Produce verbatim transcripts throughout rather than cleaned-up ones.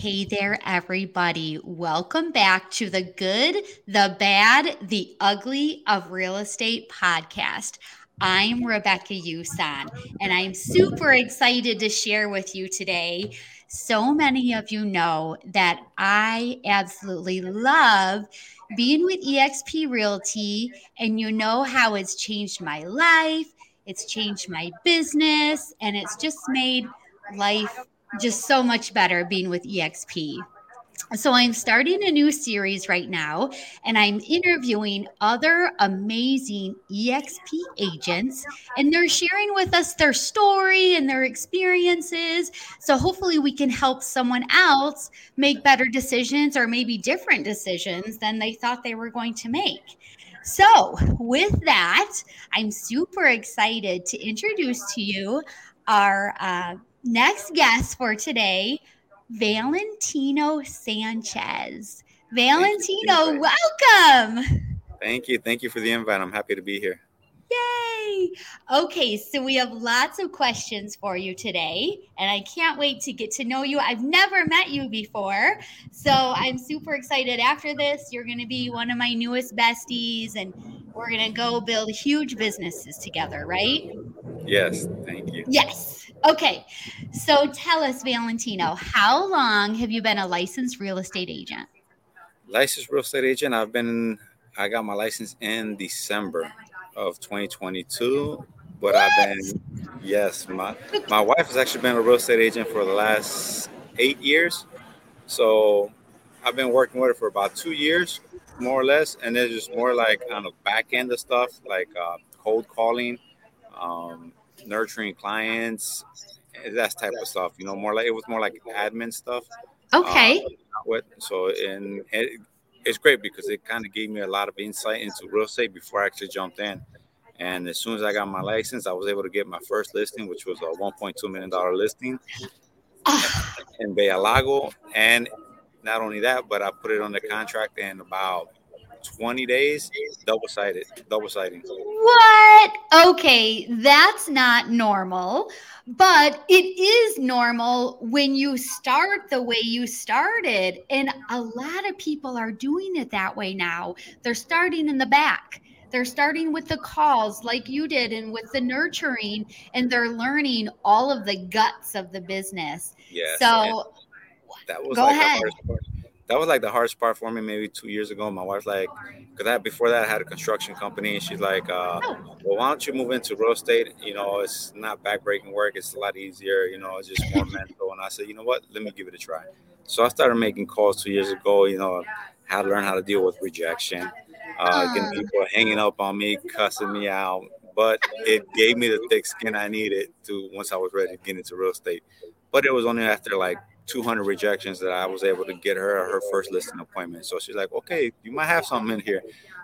Hey there, everybody. Welcome back to the Good, the Bad, the Ugly of Real Estate podcast. I'm Rebecca Yusan, and I'm super excited to share with you today. So many of you know that I absolutely love being with eXp Realty, and you know how it's changed my life, it's changed my business, and it's just made life just so much better being with eXp. So I'm starting a new series right now, and I'm interviewing other amazing eXp agents, and they're sharing with us their story and their experiences. So hopefully we can help someone else make better decisions, or maybe different decisions than they thought they were going to make. So with that, I'm super excited to introduce to you our uh, next guest for today, Valentino Sanchez. Valentino, welcome. Thank you. Thank you for the invite. I'm happy to be here. Yay. Okay, so we have lots of questions for you today, and I can't wait to get to know you. I've never met you before, so I'm super excited. After this, you're going to be one of my newest besties, and we're going to go build huge businesses together, right? Yes, thank you. Yes. Okay, so tell us, Valentino, how long have you been a licensed real estate agent? Licensed real estate agent, I've been, I got my license in December of twenty twenty-two, but what? I've been, yes, my, my wife has actually been a real estate agent for the last eight years. So I've been working with her for about two years, more or less, and it's just more like on the back end of stuff, like uh, cold calling, um, nurturing clients, that type of stuff, you know, more like, it was more like admin stuff. Okay. Um, so, and it, it's great because it kind of gave me a lot of insight into real estate before I actually jumped in. And as soon as I got my license, I was able to get my first listing, which was a one point two million dollars listing in Bayalago. And not only that, but I put it on the contract in about twenty days, double-sided, double-siding. What? Okay, that's not normal, but it is normal when you start the way you started, and a lot of people are doing it that way now. They're starting in the back. They're starting with the calls like you did and with the nurturing, and they're learning all of the guts of the business. Yes. So that was go like ahead. That was like the hardest part for me maybe two years ago. My wife's like, because I before that I had a construction company, and she's like, uh, well, why don't you move into real estate? You know, it's not backbreaking work. It's a lot easier. You know, it's just more mental. And I said, you know what? Let me give it a try. So I started making calls two years ago, you know, how to learn how to deal with rejection, uh, getting people hanging up on me, cussing me out. But it gave me the thick skin I needed to once I was ready to get into real estate. But it was only after like two hundred rejections that I was able to get her her first listing appointment. So she's like, okay, you might have something in here.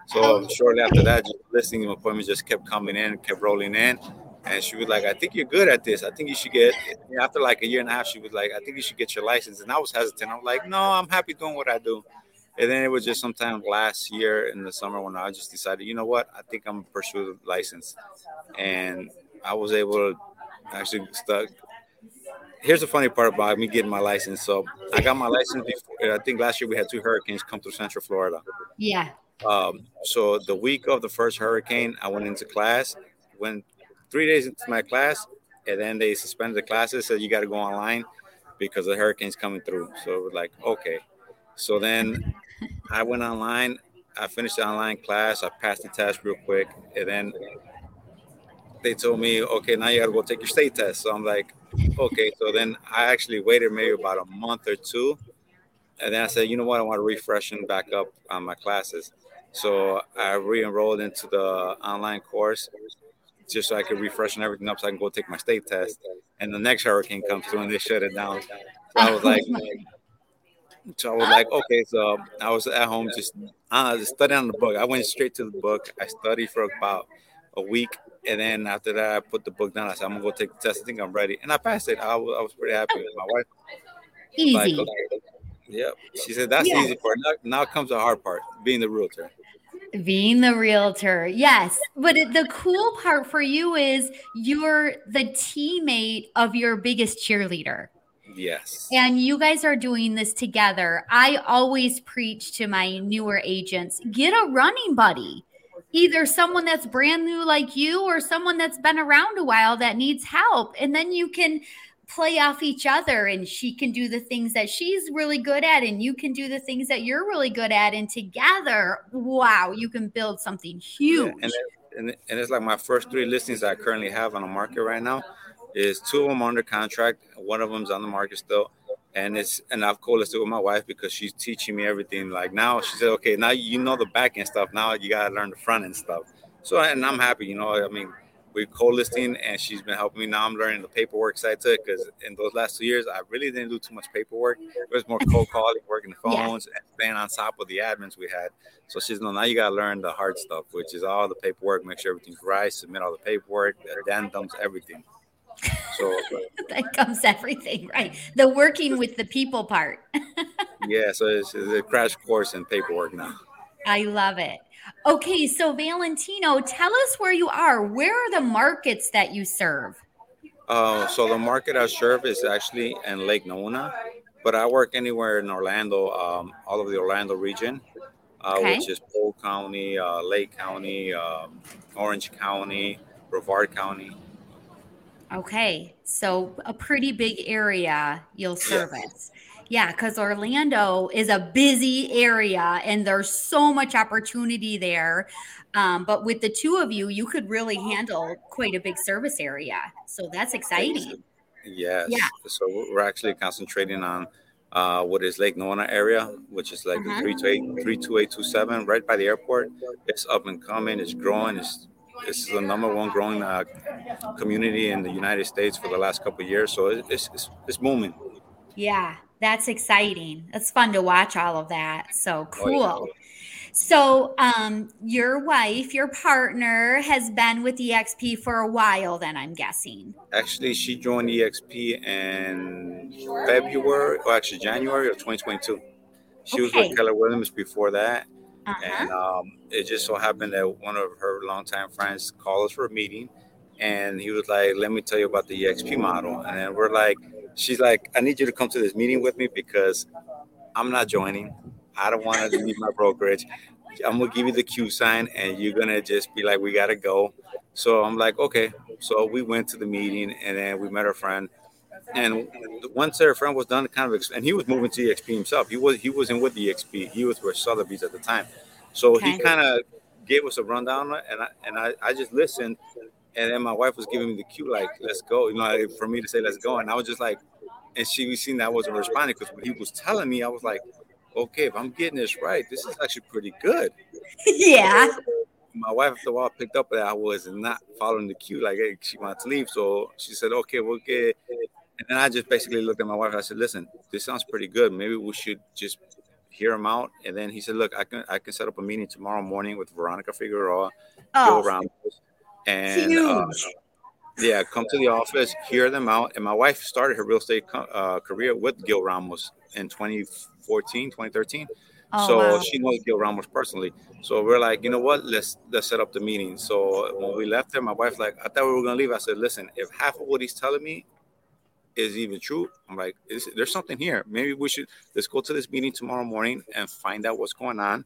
So shortly after that, just listing appointments just kept coming in, kept rolling in. And she was like, I think you're good at this. I think you should get, after like a year and a half, she was like, I think you should get your license. And I was hesitant. I'm like, no, I'm happy doing what I do. And then it was just sometime last year in the summer when I just decided, you know what, I think I'm pursuing a license. And I was able to actually stuck. Here's the funny part about me getting my license. So I got my license before, I think last year we had two hurricanes come through Central Florida. Yeah. Um, so the week of the first hurricane, I went into class, went three days into my class, and then they suspended the classes, said you got to go online because the hurricane's coming through. So it was like, okay. So then I went online. I finished the online class. I passed the test real quick. And then they told me, okay, now you got to go take your state test. So I'm like, okay, so then I actually waited maybe about a month or two, and then I said, you know what, I want to refresh and back up on my classes. So I re-enrolled into the online course just so I could refresh and everything up so I can go take my state test. And the next hurricane comes through and they shut it down. So I was like, so I was like, okay, so I was at home just, uh, just studying on the book. I went straight to the book. I studied for about a week. And then after that, I put the book down. I said, I'm going to go take the test. I think I'm ready. And I passed it. I, w- I was pretty happy with my wife. Easy. Like, okay. Yep. She said, that's yeah. the easy part. Now, now comes the hard part, being the realtor. Being the realtor. Yes. But it, the cool part for you is you're the teammate of your biggest cheerleader. Yes. And you guys are doing this together. I always preach to my newer agents, get a running buddy, either someone that's brand new like you or someone that's been around a while that needs help. And then you can play off each other, and she can do the things that she's really good at, and you can do the things that you're really good at. And together, wow, you can build something huge. Yeah, and, it, and, it, and it's like my first three listings that I currently have on the market right now. Is two of them under contract, one of them's on the market still, and it's and I've co-listed with my wife because she's teaching me everything. Like now, she said, "Okay, now you know the back end stuff. Now you gotta learn the front end stuff." So, and I'm happy, you know. I mean, we're co-listing, and she's been helping me. Now I'm learning the paperwork side to it because in those last two years, I really didn't do too much paperwork. It was more cold calling, working the phones, yeah. and staying on top of the admins we had. So she's, "No, now you gotta learn the hard stuff, which is all the paperwork. Make sure everything's right. Submit all the paperwork, the addendums, everything." So that comes everything, right? The working with the people part. Yeah, so it's, it's a crash course in paperwork now. I love it. Okay, so Valentino, tell us where you are. Where are the markets that you serve? Uh, so the market I serve is actually in Lake Nona, but I work anywhere in Orlando, um, all over the Orlando region, uh, okay. which is Polk County, uh, Lake County, um, Orange County, Brevard County. Okay, so a pretty big area you'll service. Yeah, because Orlando is a busy area and there's so much opportunity there. Um, but with the two of you, you could really handle quite a big service area. So that's exciting. Yes. Yeah. So we're actually concentrating on uh, what is Lake Nona area, which is like uh-huh. three two eight two seven, right by the airport. It's up and coming. It's growing. It's This is the number one growing uh, community in the United States for the last couple of years. So it's, it's it's booming. Yeah, that's exciting. It's fun to watch all of that. So cool. Oh, yeah. So um, your wife, your partner has been with eXp for a while then, I'm guessing. Actually, she joined eXp in February, or actually January of twenty twenty-two. She okay. was with Keller Williams before that. Uh-huh. And um, it just so happened that one of her longtime friends called us for a meeting, and he was like, "Let me tell you about the eXp model." And then we're like, she's like, "I need you to come to this meeting with me because I'm not joining. I don't want to leave my brokerage. I'm going to give you the Q sign, and you're going to just be like, we got to go." So I'm like, okay. So we went to the meeting, and then we met her friend. And once their friend was done, kind of, and he was moving to eXp himself. He was he wasn't with eXp. He was with Sotheby's at the time, so okay. he kind of gave us a rundown, and I and I, I just listened, and then my wife was giving me the cue like, "Let's go," you know, for me to say "let's go," and I was just like, and she was seeing that I wasn't responding because when he was telling me, I was like, "Okay, if I'm getting this right, this is actually pretty good." Yeah. My wife, after a while, picked up that I was not following the cue. Like hey, she wanted to leave, so she said, "Okay, we'll get." And then I just basically looked at my wife. And I said, "Listen, this sounds pretty good. Maybe we should just hear him out." And then he said, "Look, I can I can set up a meeting tomorrow morning with Veronica Figueroa, oh, Gil Ramos, and uh, yeah, come to the office, hear them out." And my wife started her real estate co- uh, career with Gil Ramos in twenty fourteen, twenty thirteen. Oh, so wow. She knows Gil Ramos personally. So we're like, you know what? Let's let's set up the meeting. So when we left there, my wife's like, "I thought we were gonna leave." I said, "Listen, if half of what he's telling me is even true, I'm like, is, there's something here. Maybe we should, let's go to this meeting tomorrow morning and find out what's going on."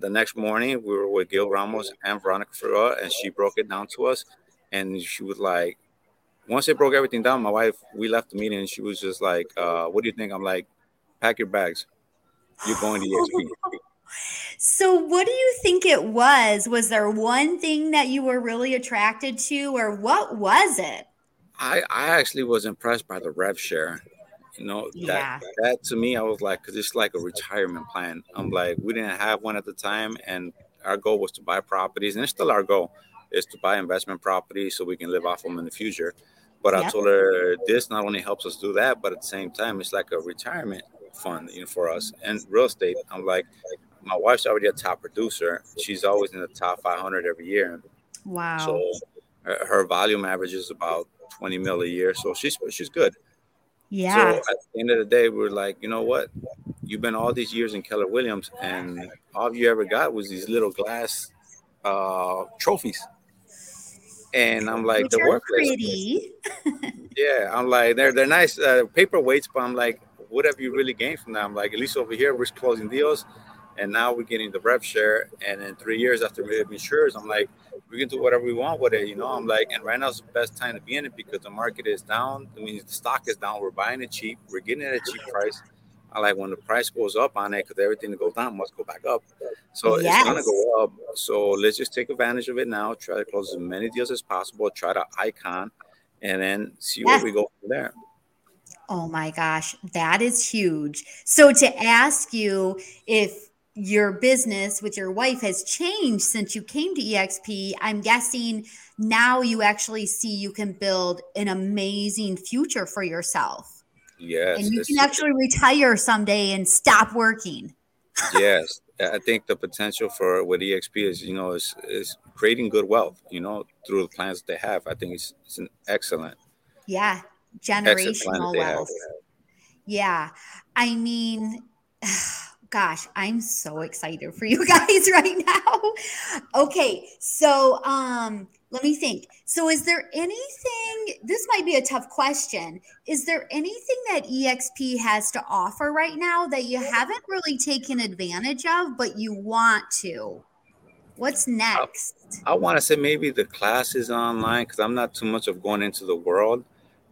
The next morning, we were with Gil Ramos and Veronica Ferraro, and she broke it down to us. And she was like, once they broke everything down, my wife, we left the meeting, and she was just like, uh, "What do you think?" I'm like, "Pack your bags. You're going to eXp." So what do you think it was? Was there one thing that you were really attracted to, or what was it? I, I actually was impressed by the rev share, you know, that, yeah. that to me, I was like, because it's like a retirement plan. I'm like, we didn't have one at the time. And our goal was to buy properties. And it's still our goal is to buy investment properties so we can live off them in the future. But yep. I told her this not only helps us do that, but at the same time, it's like a retirement fund, you know, for us and real estate. I'm like, my wife's already a top producer. She's always in the top five hundred every year. Wow. So her, her volume average is about twenty mil a year, so she's she's good. Yeah. So at the end of the day, we were like, you know what? You've been all these years in Keller Williams, and all you ever got was these little glass uh, trophies. And I'm like, Which the workplace. Pretty. Yeah, I'm like, they're they're nice uh, paperweights, but I'm like, what have you really gained from that? I'm like, at least over here, we're closing deals, and now we're getting the rep share. And in three years after we have insurance, I'm like, we can do whatever we want with it, you know. I'm like, and right now is the best time to be in it because the market is down. I mean, the stock is down. We're buying it cheap. We're getting it at a cheap price. I like when the price goes up on it because everything that goes down must go back up. So yes. It's going to go up. So let's just take advantage of it now. Try to close as many deals as possible. Try to icon and then see yes. where we go from there. Oh, my gosh. That is huge. So to ask you if your business with your wife has changed since you came to eXp, I'm guessing now you actually see you can build an amazing future for yourself. Yes. And you can actually retire someday and stop working. Yes. I think the potential for what eXp is, you know, is, is creating good wealth, you know, through the plans that they have. I think it's, it's an excellent. Yeah. Generational wealth. Yeah. I mean, gosh, I'm so excited for you guys right now. Okay. So, um, let me think. So is there anything, this might be a tough question. Is there anything that eXp has to offer right now that you haven't really taken advantage of, but you want to? What's next? I, I want to say maybe the classes online because I'm not too much of going into the world.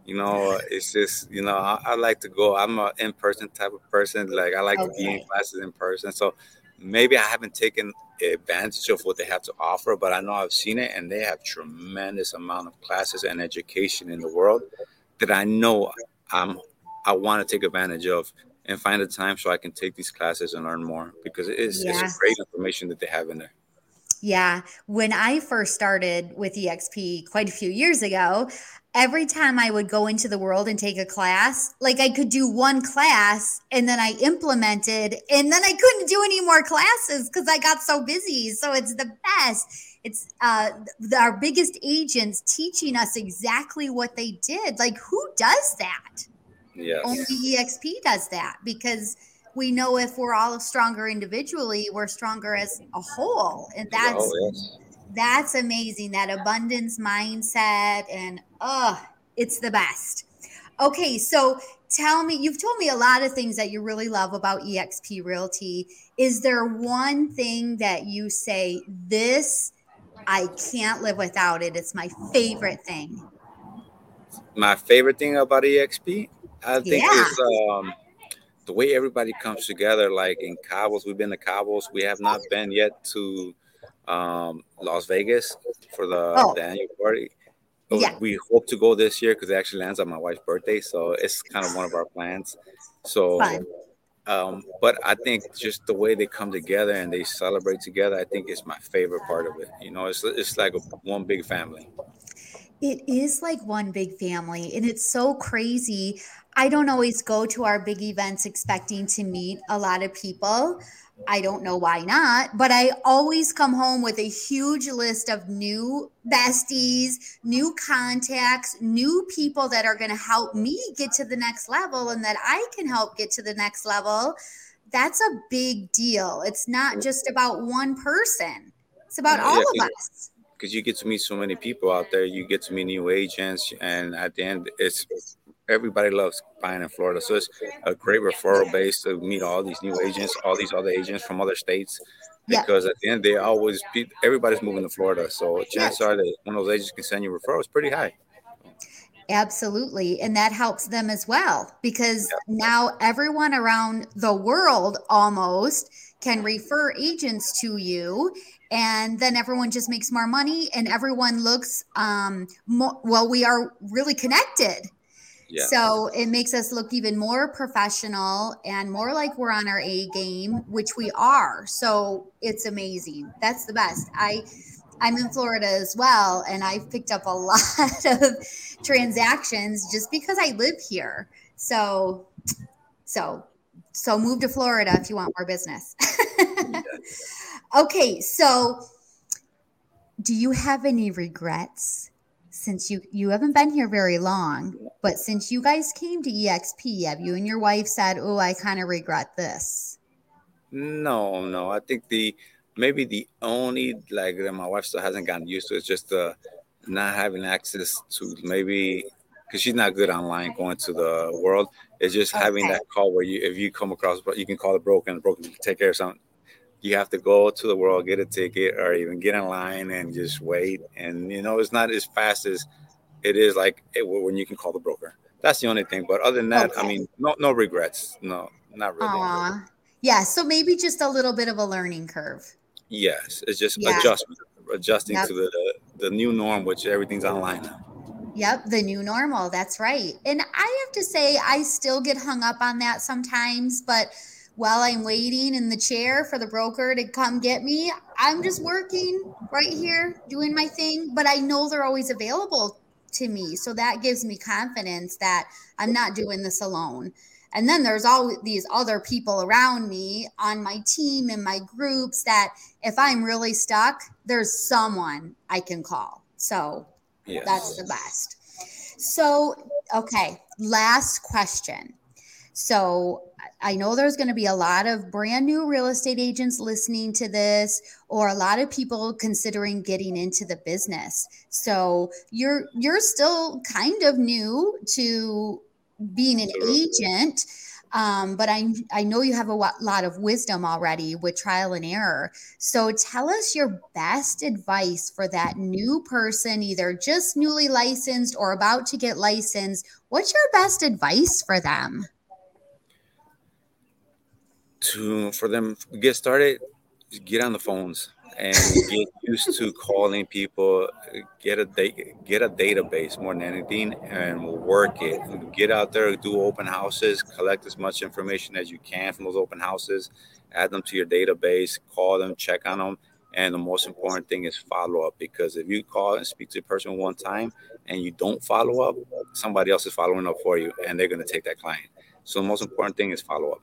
You know, it's just, you know, I, I like to go. I'm an in-person type of person. Like I like okay. to be in classes in person. So maybe I haven't taken advantage of what they have to offer, but I know I've seen it, and they have tremendous amount of classes and education in the world that I know I'm I want to take advantage of and find the time so I can take these classes and learn more because it is yes. it's great information that they have in there. Yeah. When I first started with eXp quite a few years ago, every time I would go into the world and take a class, like I could do one class and then I implemented and then I couldn't do any more classes because I got so busy. So it's the best. It's uh, our biggest agents teaching us exactly what they did. Like who does that? Yes. Only eXp does that because we know if we're all stronger individually, we're stronger as a whole. And that's oh, yes. that's amazing, that abundance mindset. And, oh, it's the best. Okay, so tell me, you've told me a lot of things that you really love about eXp Realty. Is there one thing that you say, this, I can't live without it? It's my favorite thing. My favorite thing about eXp? I think yeah. it's... Um, the way everybody comes together, like in Cabos, we've been to Cabos. We have not been yet to um, Las Vegas for the, oh. the annual party. Yeah. We hope to go this year because it actually lands on my wife's birthday. So it's kind of one of our plans. So, um, but I think just the way they come together and they celebrate together, I think is my favorite part of it. You know, it's it's like a, one big family. It is like one big family, and it's so crazy. I don't always go to our big events expecting to meet a lot of people. I don't know why not, but I always come home with a huge list of new besties, new contacts, new people that are going to help me get to the next level and that I can help get to the next level. That's a big deal. It's not just about one person. It's about all of us. Because you get to meet so many people out there. You get to meet new agents, and at the end, it's everybody loves buying in Florida. So it's a great referral base to meet all these new agents, all these other agents from other states. Because yeah. at the end, they always be, everybody's moving to Florida. So chances yeah. are that one of those agents can send you referrals pretty high. Absolutely. And that helps them as well. Because yeah. now everyone around the world almost can refer agents to you. And then everyone just makes more money and everyone looks, um, more, well, we are really connected. Yeah. So it makes us look even more professional and more like we're on our A game, which we are. So it's amazing. That's the best. I, I'm in Florida as well, and I've picked up a lot of transactions just because I live here. So, so, so move to Florida if you want more business. Okay, so do you have any regrets? Since you, you haven't been here very long, but since you guys came to eXp, have you and your wife said, oh, I kind of regret this? No, no. I think the maybe the only like that my wife still hasn't gotten used to is just the not having access to maybe, because she's not good online going to the world. It's just okay. having that call where you, if you come across, you can call the broker and the broker can take care of something. You have to go to the world, get a ticket, or even get online and just wait. And, you know, it's not as fast as it is like it, when you can call the broker. That's the only thing. But other than that, okay. I mean, no no regrets. No, not really. Aww. Yeah. So maybe just a little bit of a learning curve. Yes. It's just yeah. adjustment, adjusting yep. to the, the new norm, which everything's online now. Yep. The new normal. That's right. And I have to say, I still get hung up on that sometimes, but while I'm waiting in the chair for the broker to come get me, I'm just working right here doing my thing, but I know they're always available to me. So that gives me confidence that I'm not doing this alone. And then there's all these other people around me on my team and my groups that if I'm really stuck, there's someone I can call. So yes. that's the best. So, okay, last question. So I know there's going to be a lot of brand new real estate agents listening to this, or a lot of people considering getting into the business. So you're you're still kind of new to being an agent, um, but I I know you have a lot of wisdom already with trial and error. So tell us your best advice for that new person, either just newly licensed or about to get licensed. What's your best advice for them? To for them to get started, get on the phones and get used to calling people. Get a da- get a database more than anything, and work it. Get out there, do open houses, collect as much information as you can from those open houses. Add them to your database. Call them, check on them, and the most important thing is follow up. Because if you call and speak to a person one time and you don't follow up, somebody else is following up for you, and they're going to take that client. So the most important thing is follow up.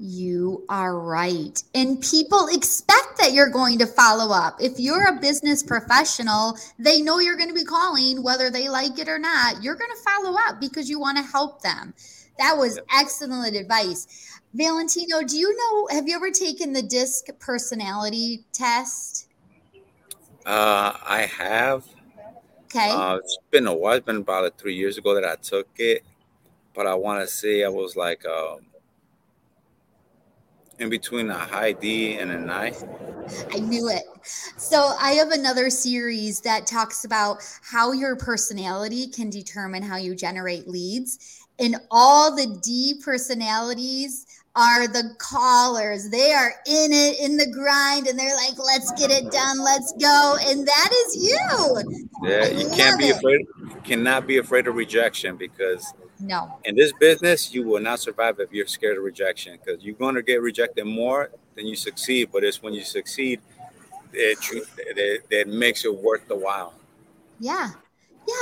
You are right. And people expect that you're going to follow up. If you're a business professional, they know you're going to be calling, whether they like it or not. You're going to follow up because you want to help them. That was excellent advice. Valentino, do you know, have you ever taken the DISC personality test? Uh, I have. Okay. Uh, it's been a while. It's been about three years ago that I took it. But I want to say I was like... Um, in between a high D and a nine. I knew it. So I have another series that talks about how your personality can determine how you generate leads. And all the D personalities are the callers. They are in it, in the grind, and they're like, let's get it done, let's go. And that is you. Yeah, I you can't be it. afraid, you cannot be afraid of rejection, because no. in this business, you will not survive if you're scared of rejection, because you're going to get rejected more than you succeed. But it's when you succeed that it, it makes it worth the while. Yeah.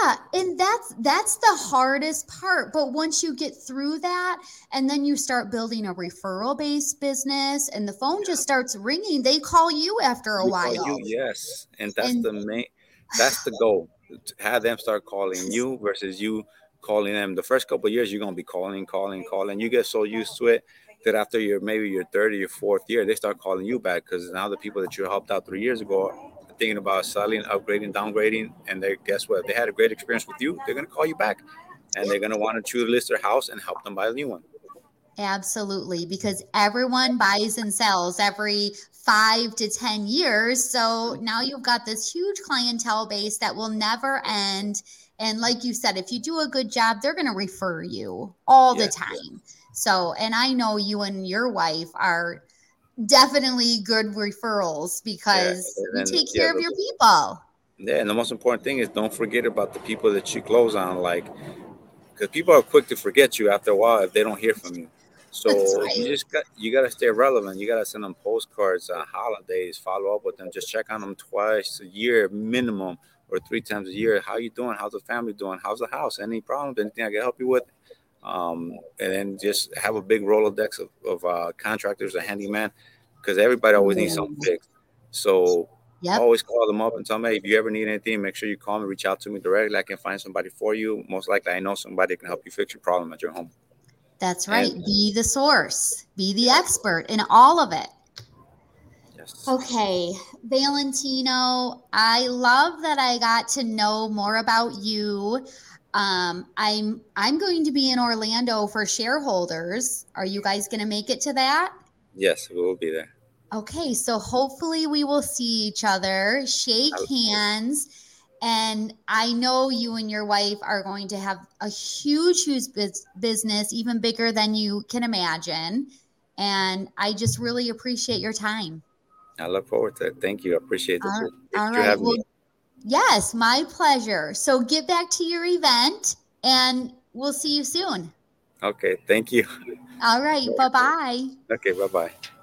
Yeah. And that's that's the hardest part. But once you get through that, and then you start building a referral based business, and the phone yeah. just starts ringing, they call you after a we while. You, yes. And that's and, the main, that's the goal. Have them start calling you versus you calling them. The first couple of years, you're going to be calling, calling, calling. You get so used to it that after your maybe your third or your fourth year, they start calling you back, because now the people that you helped out three years ago are thinking about selling, upgrading, downgrading. And they guess what? If they had a great experience with you, they're going to call you back, and they're going to want to choose to list their house and help them buy a new one. Absolutely, because everyone buys and sells every five to ten years. So now you've got this huge clientele base that will never end. And like you said, if you do a good job, they're going to refer you all yeah, the time. Yeah. So, and I know you and your wife are definitely good referrals, because yeah, and, you take yeah, care of your people. Yeah. And the most important thing is don't forget about the people that you close on. Like, because people are quick to forget you after a while if they don't hear from you. So right. you just got, you got to stay relevant. You got to send them postcards on holidays, follow up with them, just check on them twice a year minimum, or three times a year. How you doing? How's the family doing? How's the house? Any problems? Anything I can help you with? Um, and then just have a big Rolodex of, of uh, contractors, a handyman, because everybody always yeah. needs something fixed. So yep. always call them up and tell them, hey, if you ever need anything, make sure you call me, reach out to me directly. I can find somebody for you. Most likely I know somebody can help you fix your problem at your home. That's right. And be the source. Be the expert in all of it. Yeah. Yes. Okay, Valentino, I love that I got to know more about you. Um, I'm I'm going to be in Orlando for shareholders. Are you guys going to make it to that? Yes, we will be there. Okay, so hopefully we will see each other, shake hands. And I know you and your wife are going to have a huge, huge business, even bigger than you can imagine. And I just really appreciate your time. I look forward to it. Thank you. I appreciate it. All, Thank all you right. having well, me. Yes, my pleasure. So get back to your event and we'll see you soon. Okay. Thank you. All right. Bye-bye. Okay. Bye-bye.